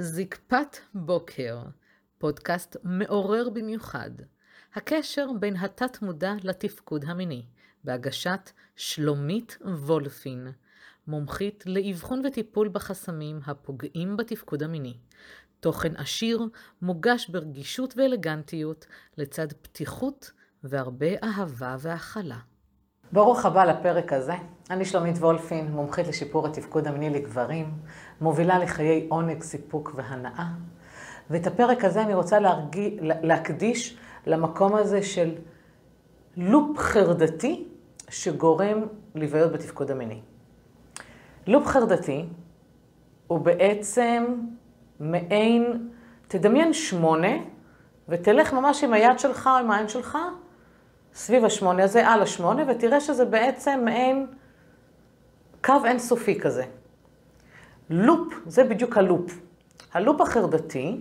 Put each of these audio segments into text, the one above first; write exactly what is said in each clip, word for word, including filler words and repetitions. זקפת בוקר, פודקאסט מעורר במיוחד. הקשר בין התת מודע לתפקוד המיני, בהגשת שלומית וולפין, מומחית לאבחון וטיפול בחסמים הפוגעים בתפקוד המיני. תוכן עשיר מוגש ברגישות ואלגנטיות לצד פתיחות והרבה אהבה והכלה. ברוך הבא לפרק הזה. אני שלומית וולפין, מומחית לשיפור התפקוד המיני לגברים, מובילה לחיי עונג, סיפוק והנאה. ואת הפרק הזה אני רוצה להרגיע, להקדיש למקום הזה של לופ חרדתי שגורם לבעיות בתפקוד המיני. לופ חרדתי הוא בעצם מעין, תדמיין שמונה ותלך ממש עם היד שלך או עם העין שלך, סביב השמונה הזה, על השמונה, ותראה שזה בעצם מעין קו אינסופי כזה. לופ, זה בדיוק הלופ. הלופ החרדתי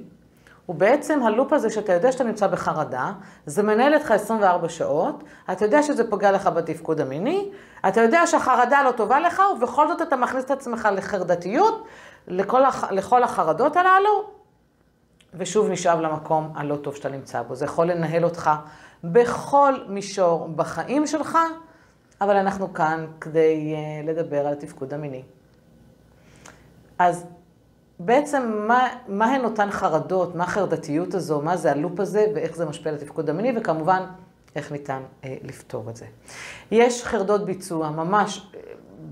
הוא בעצם הלופ הזה שאתה יודע שאתה נמצא בחרדה, זה מנהל אתך עשרים וארבע שעות, אתה יודע שזה פוגע לך בתפקוד המיני, אתה יודע שהחרדה לא טובה לך, ובכל זאת אתה מכניס את עצמך לחרדתיות, לכל, הח... לכל החרדות הללו, ושוב נשאב למקום הלא טוב שאתה נמצא בו. זה יכול לנהל אותך בכל מישור בחיים שלך, אבל אנחנו כאן כדי לדבר על התפקוד המיני. אז בעצם מה, מה הן אותן חרדות, מה החרדתיות הזו, מה זה הלופ הזה ואיך זה משפיע לתפקוד המיני, וכמובן איך ניתן אה, לפתור את זה. יש חרדות ביצוע ממש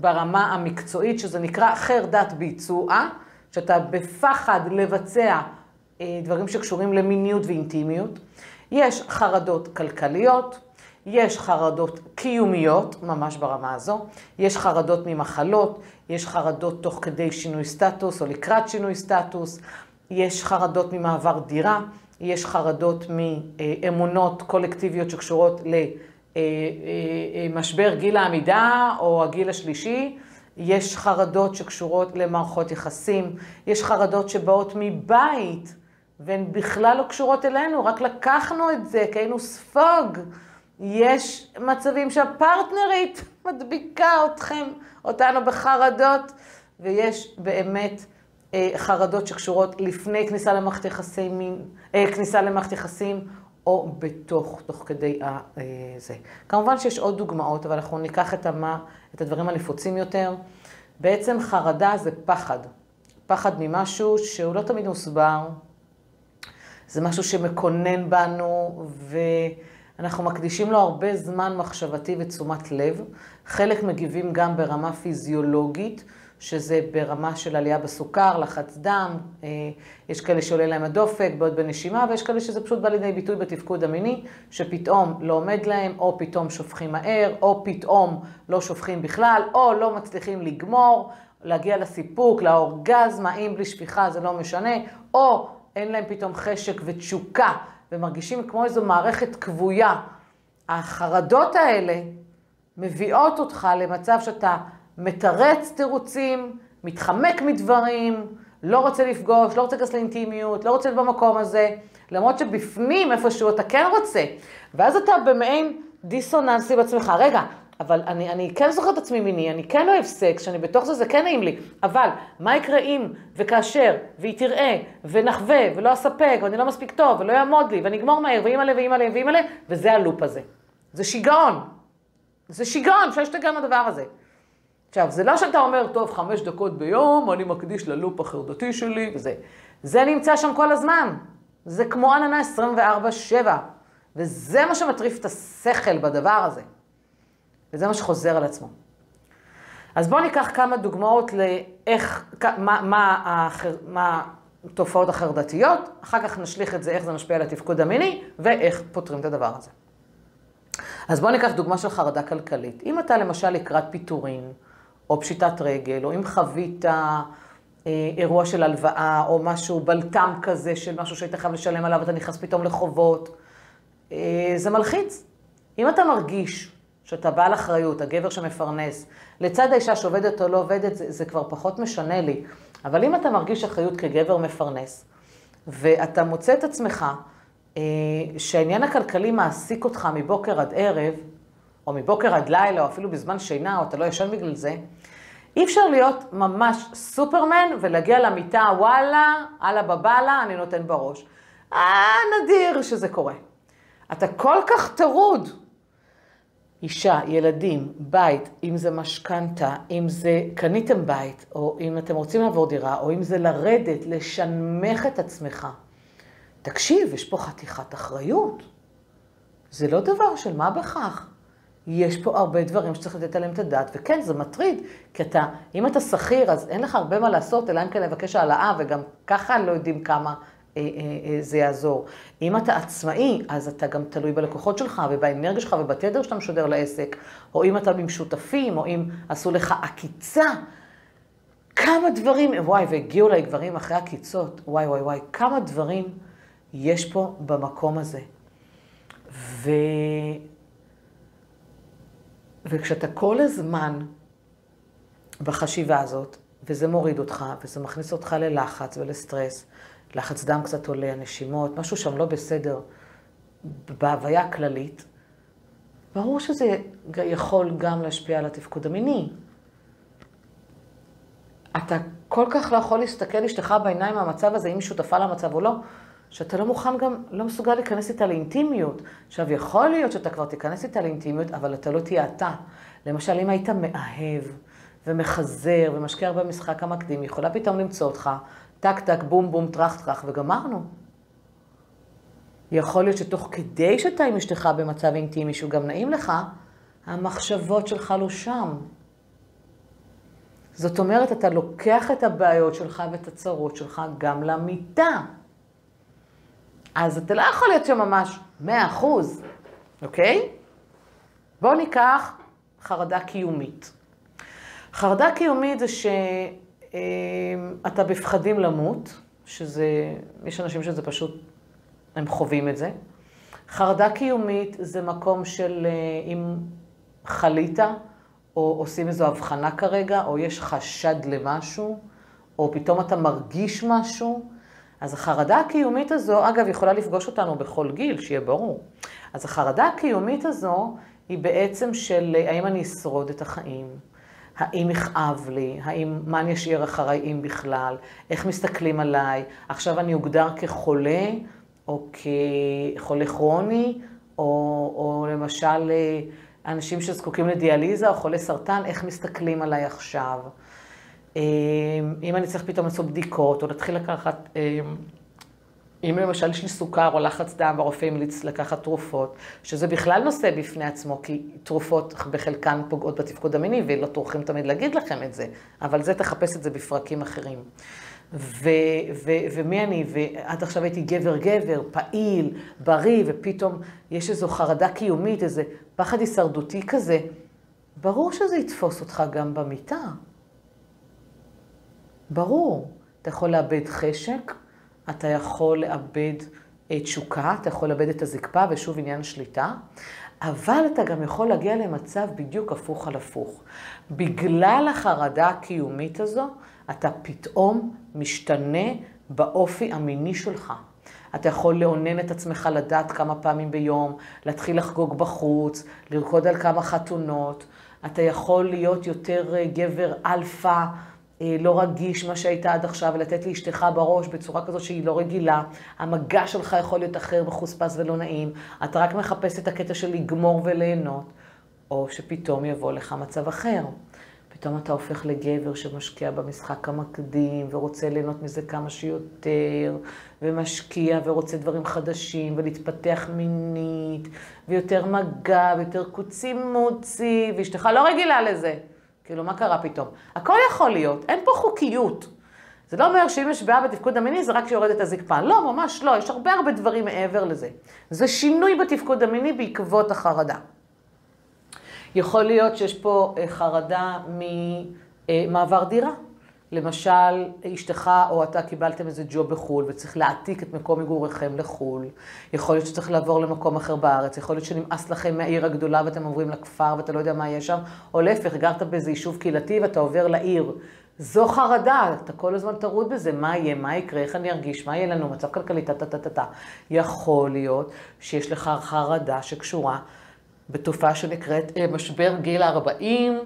ברמה המקצועית, שזה נקרא חרדת ביצוע, שאתה בפחד לבצע אה, דברים שקשורים למיניות ואינטימיות. יש חרדות כלכליות, יש חרדות קיומיות, ממש ברמה הזו, יש חרדות ממחלות, יש חרדות תוך כדי שינוי סטטוס או לקראת שינוי סטטוס, יש חרדות ממעבר דירה, יש חרדות מאמונות קולקטיביות שקשורות למשבר גיל העמידה או הגיל השלישי, יש חרדות שקשורות למערכות יחסים, יש חרדות שבאות מבית והן בכלל לא קשורות אלינו, רק לקחנו את זה כי היינו ספוג. יש מצבים שהפרטנרית מדביקה אתכם, אותנו בחרדות, ויש באמת אה, חרדות שקשורות לפני כניסה למערכת יחסים, אה, כניסה למערכת יחסים, או בתוך, תוך כדי ה, אה, זה. כמובן שיש עוד דוגמאות, אבל אנחנו ניקח את, המה, את הדברים הנפוצים יותר. בעצם חרדה זה פחד. פחד ממשהו שהוא לא תמיד מוסבר. זה משהו שמקונן בנו ו... אנחנו מקדישים לו הרבה זמן מחשבתי ותשומת לב. חלק מגיבים גם ברמה פיזיולוגית, שזה ברמה של עלייה בסוכר, לחץ דם, יש כאלה שעולה להם הדופק, בעוד בנשימה, ויש כאלה שזה פשוט בא לידי ביטוי בתפקוד המיני, שפתאום לא עומד להם, או פתאום שופכים מהר, או פתאום לא שופכים בכלל, או לא מצליחים לגמור, להגיע לסיפוק, לאורגזמה, אם בלי שפיכה זה לא משנה, או אין להם פתאום חשק ותשוקה, ומרגישים כמו איזו מערכת קבויה. החרדות האלה מביאות אותך למצב שאתה מטרץ תירוצים, מתחמק מדברים, לא רוצה לפגוש, לא רוצה לגס לאינטימיות, לא רוצה במקום הזה, למרות שבפנים איפשהו אתה כן רוצה. ואז אתה במעין דיסוננסי בעצמך. רגע, אבל אני, אני כן זוכר את עצמי מיני, אני כן לא אפסק, שאני בתוך זה, זה כן נעים לי. אבל מה יקרה אם וכאשר, והיא תראה, ונחווה, ולא אספק, ואני לא מספיק טוב, ולא יעמוד לי, ואני אגמור מהר, ואימא לי, ואימא לי, ואימא לי, וזה הלופ הזה. זה שיגעון. זה שיגעון, שיש את גם הדבר הזה. עכשיו, זה לא שאתה אומר, טוב, חמש דקות ביום, אני מקדיש ללופ החרדתי שלי, וזה. זה נמצא שם כל הזמן. זה כמו עננה עשרים וארבע שבע. וזה מה שמטריף את השכל בדבר הזה. וזה מה שחוזר על עצמו. אז בואו ניקח כמה דוגמאות לאיך, מה, מה, החר, מה התופעות החרדתיות, אחר כך נשליך את זה, איך זה משפיע על התפקוד המיני, ואיך פותרים את הדבר הזה. אז בואו ניקח דוגמה של חרדה כלכלית. אם אתה למשל לקראת פיטורין, או פשיטת רגל, או אם חווית אירוע של הלוואה, או משהו בלטם כזה של משהו שהיית חייב לשלם עליו, אתה נכנס פתאום לחובות, זה מלחיץ. אם אתה מרגיש שאתה בעל אחריות, הגבר שמפרנס, לצד האישה שעובדת או לא עובדת, זה, זה כבר פחות משנה לי. אבל אם אתה מרגיש אחריות כגבר מפרנס, ואתה מוצא את עצמך אה, שהעניין הכלכלי מעסיק אותך מבוקר עד ערב, או מבוקר עד לילה, או אפילו בזמן שינה, או אתה לא ישן בגלל זה, אי אפשר להיות ממש סופרמן ולהגיע למיטה, וואלה, אללה בבאללה, אני נותן בראש. אה, נדיר שזה קורה. אתה כל כך טרוד. אישה, ילדים, בית, אם זה משכנתה, אם זה קניתם בית, או אם אתם רוצים לעבור דירה, או אם זה לרדת, לשנמך את עצמך. תקשיב, יש פה חתיכת אחריות. זה לא דבר של מה בכך. יש פה הרבה דברים שצריך לתת עליהם את הדעת, וכן, זה מטריד, כי אתה, אם אתה שכיר, אז אין לך הרבה מה לעשות, אלא אם כן לבקש העלאה, וגם ככה לא יודעים כמה אה, אה, אה, זה יעזור. אם אתה עצמאי, אז אתה גם תלוי בלקוחות שלך, ובאנרגיה שלך, ובתדר שאתה משודר לעסק, או אם אתה במשותפים, או אם עשו לך עקיצה, כמה דברים, וואי, והגיעו לי גברים אחרי עקיצות, וואי, וואי, וואי, כמה דברים יש פה במקום הזה. ו... וכשאתה כל הזמן בחשיבה הזאת, וזה מוריד אותך, וזה מכניס אותך ללחץ ולסטרס, לחץ דם קצת עולה, נשימות, משהו שם לא בסדר, בהוויה הכללית, ברור שזה יכול גם להשפיע על התפקוד המיני. אתה כל כך לא יכול להסתכל אשתך בעיניים מהמצב הזה, אם היא שותפה למצב או לא, שאתה לא מוכן גם, לא מסוגל להיכנס איתה לאינטימיות. עכשיו, יכול להיות שאתה כבר תיכנס איתה לאינטימיות, אבל אתה לא תהיה אתה. למשל, אם היית מאהב ומחזר ומשקיע הרבה במשחק המקדים, יכולה פתאום למצוא אותך, טק טק, בום בום, טרח טרח, וגמרנו. יכול להיות שתוך כדי שאתה עם אשתך במצב אינטימי, שהוא גם נעים לך, המחשבות שלך לא שם. זאת אומרת, אתה לוקח את הבעיות שלך ואת הצרות שלך גם למיטה. אז אתה לא יכול להיות שם ממש מאה אחוז, אוקיי? בואו ניקח חרדה קיומית. חרדה קיומית זה שאתה בפחדים למות, שזה, יש אנשים שזה פשוט, הם חווים את זה. חרדה קיומית זה מקום של אם חלית, או עושים איזו הבחנה כרגע, או יש חשד למשהו, או פתאום אתה מרגיש משהו, אז החרדה הקיומית הזו, אגב, יכולה לפגוש אותנו בכל גיל, שיהיה ברור. אז החרדה הקיומית הזו היא בעצם של האם אני אשרוד את החיים, האם יכאב לי, האם מה אני אשאיר אחריי אם בכלל, איך מסתכלים עליי, עכשיו אני אוגדר כחולה או כחולה כרוני, או, או למשל אנשים שזקוקים לדיאליזה או חולה סרטן, איך מסתכלים עליי עכשיו. אם אני צריך פתאום לעשות בדיקות, או להתחיל לקחת, אם למשל יש לי סוכר או לחץ דם, והרופא המליץ לקחת תרופות, שזה בכלל נושא בפני עצמו, כי תרופות בחלקן פוגעות בתפקוד המיני, ולא טורחים תמיד להגיד לכם את זה, אבל זה תחפש את זה בפרקים אחרים. ו- ו- ומי אני, ועד עכשיו הייתי גבר גבר, פעיל, בריא, ופתאום יש איזו חרדה קיומית, איזה פחד הישרדותי כזה, ברור שזה יתפוס אותך גם במיטה. ברור, אתה יכול לאבד חשק, אתה יכול לאבד תשוקה, אתה יכול לאבד את הזקפה ושוב עניין שליטה, אבל אתה גם יכול להגיע למצב בדיוק הפוך על הפוך. בגלל החרדה הקיומית הזו, אתה פתאום משתנה באופי המיני שלך. אתה יכול לעונן את עצמך לדעת כמה פעמים ביום, להתחיל לחגוג בחוץ, לרקוד על כמה חתונות, אתה יכול להיות יותר גבר אלפא, לא רגיש מה שהייתה עד עכשיו, ולתת לאשתך בראש בצורה כזאת שהיא לא רגילה. המגע שלך יכול להיות אחר וחוספס ולא נעים. אתה רק מחפש את הקטע של לגמור וליהנות, או שפתאום יבוא לך מצב אחר. פתאום אתה הופך לגבר שמשקיע במשחק המקדים, ורוצה ליהנות מזה כמה שיותר, ומשקיע ורוצה דברים חדשים, ולהתפתח מינית, ויותר מגע, ויותר קוצי מוצי, ואשתך לא רגילה לזה. כאילו, מה קרה פתאום? הכל יכול להיות, אין פה חוקיות. זה לא אומר שאם יש בעיה בתפקוד המיני, זה רק שיורד את הזקפה. לא, ממש לא, יש הרבה הרבה דברים מעבר לזה. זה שינוי בתפקוד המיני בעקבות החרדה. יכול להיות שיש פה חרדה ממעבר דירה. למשל, אשתך או אתה קיבלתם איזה ג'וב בחול, וצריך להעתיק את מקום מגוריכם לחול. יכול להיות שצריך לעבור למקום אחר בארץ, יכול להיות שנמאס לכם מהעיר הגדולה ואתם עוברים לכפר ואתה לא יודע מה יש שם, או להפך, גרת באיזה יישוב קהילתי ואתה עובר לעיר. זו חרדה, אתה כל הזמן תרוד בזה, מה יהיה, מה יקרה, איך אני ארגיש, מה יהיה לנו, מצב כלכלי, טה-טה-טה-טה. יכול להיות שיש לך חרדה שקשורה בתופעה שנקראת משבר גיל ארבעים,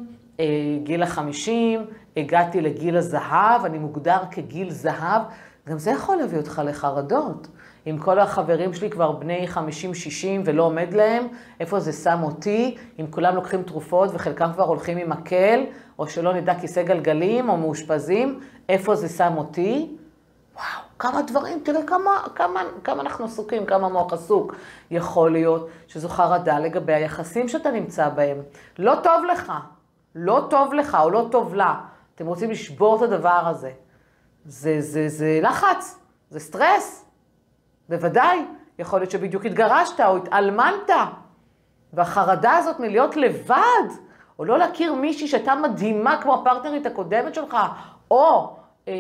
גיל החמישים, הגעתי לגיל הזהב, אני מוגדר כגיל זהב, גם זה יכול להביא אותך לחרדות. אם כל החברים שלי כבר בני חמישים שישים ולא עומד להם, איפה זה שם אותי? אם כולם לוקחים תרופות וחלקם כבר הולכים עם מקל, או שלא נדע כיסא גלגלים או מאושפזים, איפה זה שם אותי? וואו, כמה דברים, תראה כמה, כמה, כמה אנחנו עסוקים, כמה מוח עסוק. יכול להיות שזו חרדה לגבי היחסים שאתה נמצא בהם. לא טוב לך, לא טוב לך או לא טוב לה. אתם רוצים לשבור את הדבר הזה. זה, זה, זה לחץ, זה סטרס. בוודאי, יכול להיות שבדיוק התגרשת או התעלמנת. והחרדה הזאת מלהיות לבד, או לא להכיר מישהי שאתה מדהימה כמו הפרטנרית הקודמת שלך, או אה,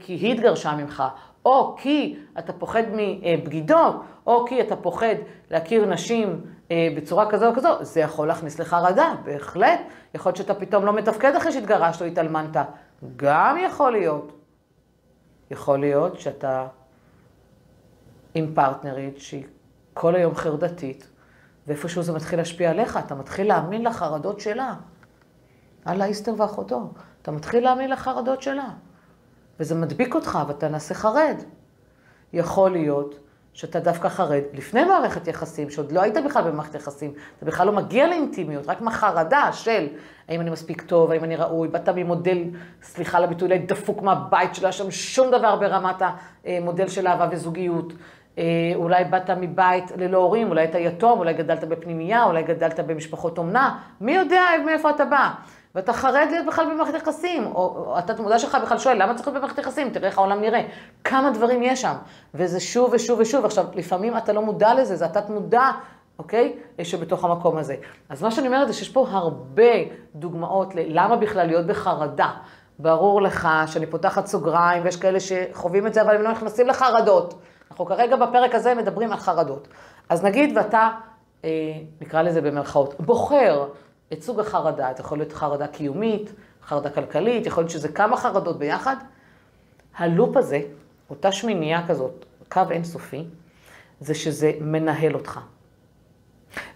כי היא התגרשה ממך, או כי אתה פוחד מבגידות, או כי אתה פוחד להכיר נשים אה, בצורה כזו או כזו, זה יכול להכניס לחרדה, בהחלט. יכול להיות שאתה פתאום לא מתפקד אחרי שהתגרשת או התעלמנת. גם יכול להיות. יכול להיות שאתה עם פרטנרית שהיא כל היום חרדתית, ואיפשהו זה מתחיל להשפיע עליך, אתה מתחיל להאמין לחרדות שלה. על האיסטר ואחותו, אתה מתחיל להאמין לחרדות שלה. וזה מדביק אותך, ואתה נעשה חרד. יכול להיות שאתה דווקא חרד לפני מערכת יחסים, שעוד לא היית בכלל במערכת יחסים, אתה בכלל לא מגיע לאינטימיות, רק מחרדה של האם אני מספיק טוב, האם אני ראוי, באת ממודל, סליחה לביטוי, דפוק מהבית שלה, שם שום דבר ברמת המודל של אהבה וזוגיות. אולי באת מבית ללא הורים, אולי אתה יתום, אולי גדלת בפנימייה, אולי גדלת במשפחות אומנה, מי יודע מאיפה אתה בא? ואתה חרד להיות בכלל במערכת יחסים, או אתה תמודע שלך בכלל שואל, למה צריך להיות במערכת יחסים? תראה איך העולם נראה. כמה דברים יש שם, וזה שוב ושוב ושוב. עכשיו, לפעמים אתה לא מודע לזה, זה אתה תמודע, אוקיי? שבתוך המקום הזה. אז מה שאני אומרת זה שיש פה הרבה דוגמאות ללמה בכלל להיות בחרדה. ברור לך שאני פותחת סוגריים, ויש כאלה שחווים את זה, אבל הם לא נכנסים לחרדות. אנחנו כרגע בפרק הזה מדברים על חרדות. אז נגיד ואתה, אה, נקרא לזה במרכאות, בוחר את סוג החרדה, את יכול להיות חרדה קיומית, חרדה כלכלית, יכול להיות שזה כמה חרדות ביחד. הלופ הזה, אותה שמינייה כזאת, קו אינסופי, זה שזה מנהל אותך.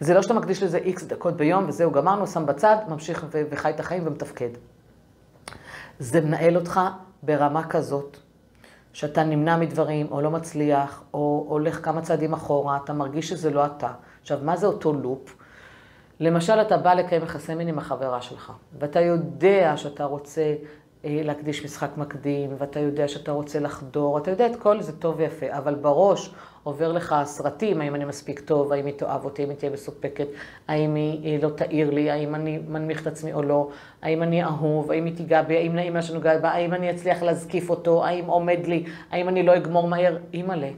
זה לא שאתה מקדיש לזה איקס דקות ביום, וזהו, גמרנו, שם בצד, ממשיך וחי את החיים ומתפקד. זה מנהל אותך ברמה כזאת, שאתה נמנע מדברים, או לא מצליח, או הולך כמה צעדים אחורה, אתה מרגיש שזה לא אתה. עכשיו, מה זה אותו לופ? למשל, אתה בא לקיים יחסי מין עם החברה שלך, ואתה יודע שאתה רוצה להקדיש משחק מקדים, ואתה יודע שאתה רוצה לחדור, אתה יודע את כל זה טוב ויפה, אבל בראש עובר לך הסרטים, האם אני מספיק טוב, האם היא תאהב אותי, האם היא תהיה מסופקת, האם היא לא תאיר לי, האם אני מנמיך את עצמי או לא, האם אני אהוב, האם היא תיגע בי, האם נעימה שנוגעת בה, האם אני אצליח להזקיף אותו, האם עומד לי, האם אני לא אגמור מהר, אימאלה.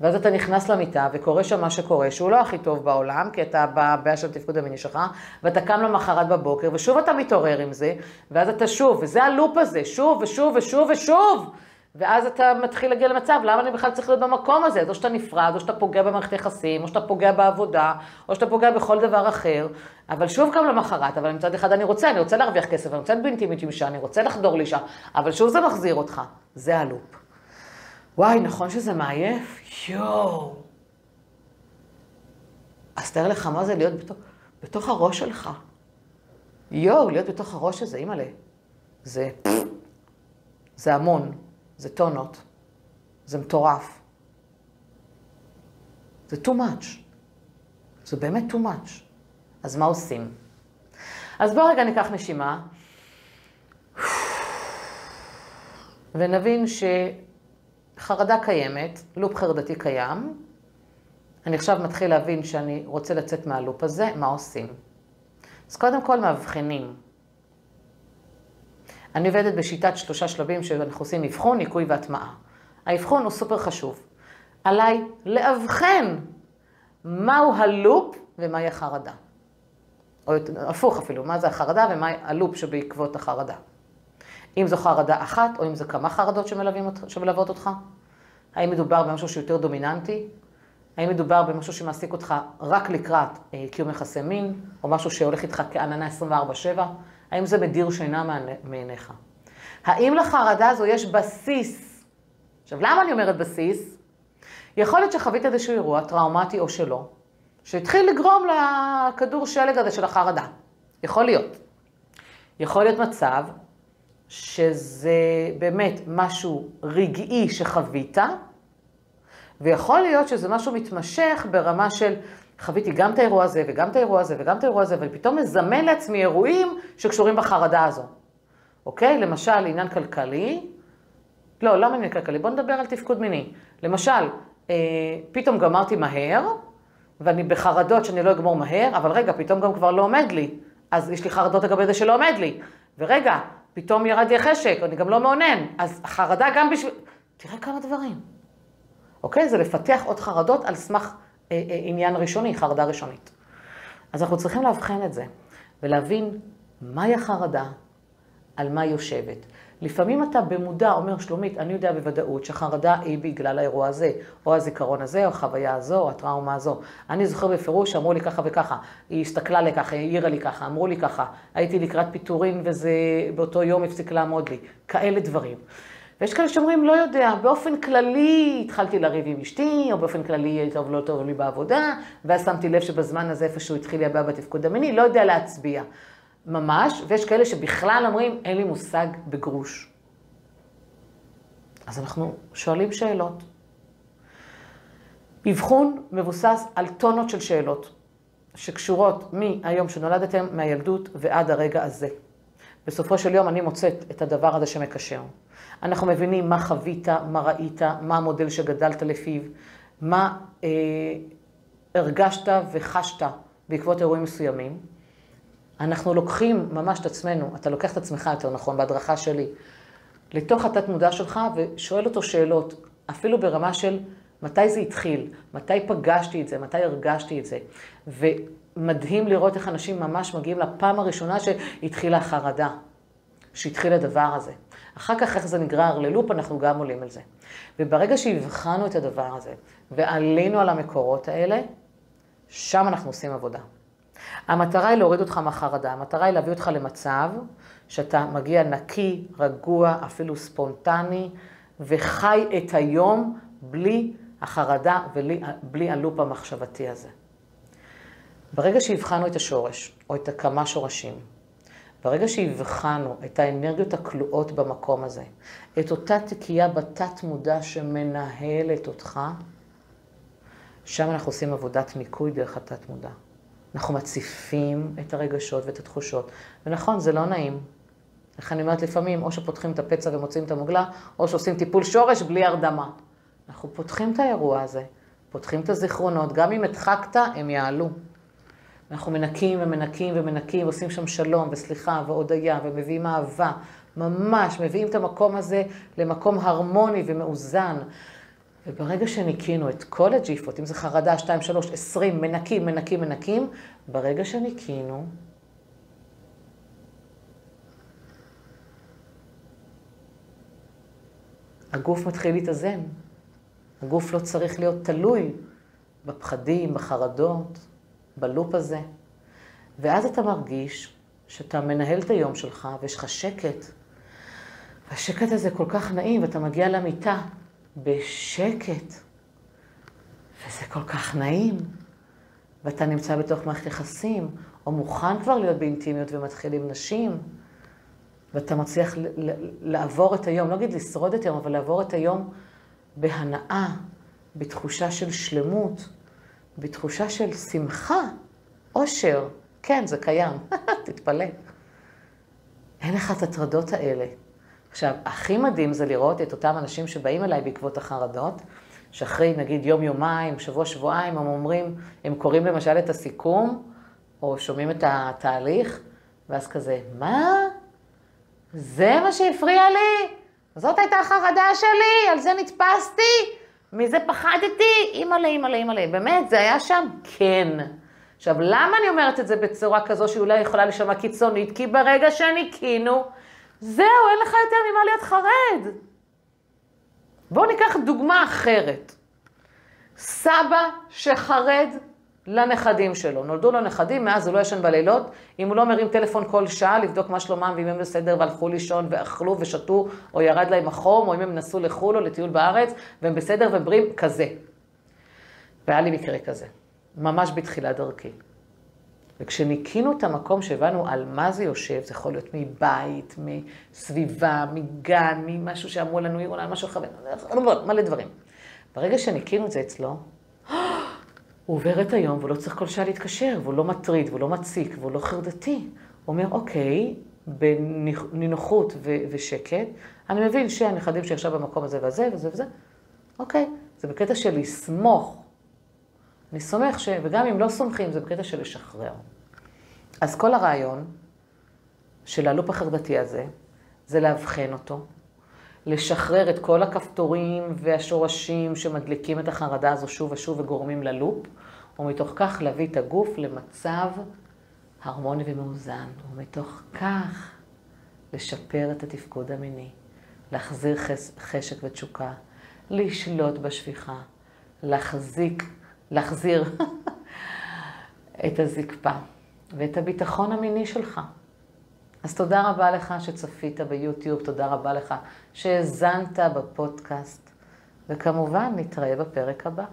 ואז אתה נכנס למיטה וקורא שם מה שקורה, שהוא לא הכי טוב בעולם, כי אתה בבעיה של תפקוד המיני שלך, ואתה קם למחרת בבוקר, ושוב אתה מתעורר עם זה, ואז אתה שוב, וזה הלופ הזה, שוב ושוב ושוב ושוב, ואז אתה מתחיל להגיע למצב, למה אני בכלל צריך להיות במקום הזה? אז או שאתה נפרד, או שאתה פוגע במערכת יחסים, או שאתה פוגע בעבודה, או שאתה פוגע בכל דבר אחר, אבל שוב קם למחרת, אבל מצד אחד אני רוצה, אני רוצה להרוויח כסף, אני רוצה באינטימיות עם אישה, אני רוצה לחדור לאישה, אבל שוב זה מחזיר אותך, זה הלופ. וואי, נכון שזה מעייף? יואו. אז תאר לך מה זה להיות בתוך, בתוך הראש שלך. יואו, להיות בתוך הראש הזה, אימאלה. זה, זה המון, זה טונות, זה מטורף. זה too much. זה באמת too much. אז מה עושים? אז בוא רגע ניקח נשימה, ונבין ש... חרדה קיימת, לופ חרדתי קיים. אני עכשיו מתחיל להבין שאני רוצה לצאת מהלופ הזה, מה עושים? אז קודם כל מאבחנים. אני עובדת בשיטת שלושה שלבים שאנחנו עושים אבחון, ניקוי והטמעה. האבחון הוא סופר חשוב. עליי לאבחן מהו הלופ ומהי החרדה. או הפוך אפילו, מה זה החרדה ומה הלופ שבעקבות החרדה. אם זו חרדה אחת, או אם זה כמה חרדות שמלוות אותך. האם מדובר במשהו שיותר דומיננטי? האם מדובר במשהו שמעסיק אותך רק לקראת קיום יחסי מין, או משהו שהולך איתך כעננה עשרים וארבע שבע? האם זה מדיר שינה מעיניך? האם לחרדה הזו יש בסיס? עכשיו, למה אני אומרת בסיס? יכול להיות שחווית איזשהו אירוע, טראומטי או שלא, שהתחיל לגרום לכדור שלג הזה של החרדה. יכול להיות. יכול להיות מצב שזה באמת משהו רגעי שחווית, ויכול להיות שזה משהו מתמשך ברמה של חוויתי גם את האירוע הזה וגם את האירוע הזה וגם את האירוע הזה, ופתאום מזמן לעצמי אירועים שקשורים בחרדה הזו. אוקיי? למשל, עניין כלכלי. לא, למה עניין כלכלי? בוא נדבר על תפקוד מיני. למשל, אה, פתאום גמרתי מהר, ואני בחרדות שאני לא אגמור מהר, אבל רגע, פתאום גם כבר לא עומד לי. אז יש לי חרדות לגבי זה שלא עומד לי. ורגע, פתאום ירד לי החשק, אני גם לא מעונן. אז החרדה גם בשביל... תראה כמה דברים. אוקיי? זה לפתח עוד חרדות על סמך אה, אה, עניין ראשוני, חרדה ראשונית. אז אנחנו צריכים להבחן את זה, ולהבין מהי החרדה, על מה יושבת. לפעמים אתה במודע אומר, שלומית, אני יודע בוודאות שחרדה היא בגלל האירוע הזה, או הזיכרון הזה, או החוויה הזו, או הטראומה הזו. אני זוכר בפירוש, אמרו לי ככה וככה, היא הסתכלה לי ככה, היא העירה לי ככה, אמרו לי ככה, הייתי לקראת פיטורין וזה באותו יום הפסיק לעמוד לי, כאלה דברים. ויש כאלה שאומרים, לא יודע, באופן כללי התחלתי לריב עם אשתי, או באופן כללי טוב לא טוב לי בעבודה, ואז שמתי לב שבזמן הזה איפשהו התחיל לי הבא בתפקוד המיני, לא יודע להצביע. ממש, ויש כאלה שבכלל אומרים, אין לי מושג בגרוש. אז אנחנו שואלים שאלות. אבחון מבוסס על טונות של שאלות, שקשורות מהיום שנולדתם, מהילדות ועד הרגע הזה. בסופו של יום אני מוצאת את הדבר הזה שמקשר. אנחנו מבינים מה חווית, מה ראית, מה המודל שגדלת לפיו, מה אה, הרגשת וחשת בעקבות אירועים מסוימים. אנחנו לוקחים ממש את עצמנו, אתה לוקח את עצמך יותר נכון, בהדרכה שלי, לתוך התת מודע שלך ושואל אותו שאלות, אפילו ברמה של מתי זה התחיל, מתי פגשתי את זה, מתי הרגשתי את זה. ומדהים לראות איך אנשים ממש מגיעים לפעם הראשונה שהתחילה החרדה, שהתחיל הדבר הזה. אחר כך איך זה נגרר ללופ, אנחנו גם עולים על זה. וברגע שהבחנו את הדבר הזה ועלינו על המקורות האלה, שם אנחנו עושים עבודה. המטרה היא להוריד אותך מהחרדה, המטרה היא להביא אותך למצב שאתה מגיע נקי, רגוע, אפילו ספונטני, וחי את היום בלי החרדה ובלי הלופ המחשבתי הזה. ברגע שהבחנו את השורש, או את כמה שורשים, ברגע שהבחנו את האנרגיות הכלואות במקום הזה, את אותה תקיעה בתת מודע שמנהלת אותך, שם אנחנו עושים עבודת ניקוי דרך התת מודע. אנחנו מציפים את הרגשות ואת התחושות. ונכון, זה לא נעים. איך אני אומרת לפעמים, או שפותחים את הפצע ומוצאים את המוגלה, או שעושים טיפול שורש בלי הרדמה. אנחנו פותחים את האירוע הזה, פותחים את הזיכרונות, גם אם הדחקת, הם יעלו. אנחנו מנקים ומנקים ומנקים, עושים שם שלום וסליחה והודיה, ומביאים אהבה, ממש, מביאים את המקום הזה למקום הרמוני ומאוזן. וברגע שניקינו את כל הג'יפות, אם זה חרדה, שתיים, שלוש, עשרים, מנקים, מנקים, מנקים, ברגע שניקינו, הגוף מתחיל להתאזן. הגוף לא צריך להיות תלוי בפחדים, בחרדות, בלופ הזה. ואז אתה מרגיש שאתה מנהל את היום שלך ויש לך שקט. השקט הזה כל כך נעים ואתה מגיע למיטה. בשקט, וזה כל כך נעים, ואתה נמצא בתוך מערכת יחסים, או מוכן כבר להיות באינטימיות ומתחיל עם נשים, ואתה מצליח לעבור את היום, לא אגיד לשרוד את היום, אבל לעבור את היום בהנאה, בתחושה של שלמות, בתחושה של שמחה, אושר, כן, זה קיים, תתפלא. אין לך את הטרדות האלה. עכשיו, הכי מדהים זה לראות את אותם אנשים שבאים אליי בעקבות החרדות, שאחרי, נגיד, יום-יומיים, שבוע-שבועיים, הם אומרים, הם קוראים למשל את הסיכום, או שומעים את התהליך, ואז כזה, מה? זה מה שהפריע לי? זאת הייתה החרדה שלי, על זה נתפסתי, מזה פחדתי, אימאלה, אימאלה, אימאלה. באמת, זה היה שם? כן. עכשיו, למה אני אומרת את זה בצורה כזו שאולי יכולה לשמוע קיצונית? כי ברגע שניקינו, זהו, אין לך יותר ממה להיות חרד. בואו ניקח דוגמה אחרת. סבא שחרד לנכדים שלו. נולדו לו נכדים, מאז הוא לא ישן בלילות. אם הוא לא מרים טלפון כל שעה, לבדוק מה שלומם, ואם הם בסדר והלכו לישון ואכלו ושתו, או ירד להם החום, או אם הם נסו לחול או לטיול בארץ, והם בסדר ובריאים, כזה. והיה לי מקרה כזה. ממש בתחילת דרכי. וכשניקינו את המקום שהבנו על מה זה יושב, זה יכול להיות מבית, מסביבה, מגן, ממשהו שאמרו לנו, עירו לנו, משהו חוון, מלא דברים. ברגע שניקינו את זה אצלו, הוא עובר את היום, והוא לא צריך כל שעה להתקשר, והוא לא מטריד, והוא לא מציק, והוא לא חרדתי. הוא אומר, אוקיי, בנינוחות ושקט, אני מבין שהנכדים שישב במקום הזה וזה וזה וזה, אוקיי, זה בקטע של לסמוך. אני סומך ש... וגם אם לא סומכים, זה בקטע של לשחרר. אז כל הרעיון של הלופ החרדתי הזה, זה להבחן אותו, לשחרר את כל הכפתורים והשורשים שמדליקים את החרדה הזו שוב ושוב וגורמים ללופ, ומתוך כך להביא את הגוף למצב הרמוני ומאוזן, ומתוך כך לשפר את התפקוד המיני, להחזיר חש... חשק ותשוקה, לשלוט בשפיכה, להחזיק, להחזיר את הזקפה ואת הביטחון המיני שלך. אז תודה רבה לך שצפית ביוטיוב, תודה רבה לך שהזנת בפודקאסט, וכמובן נתראה בפרק הבא.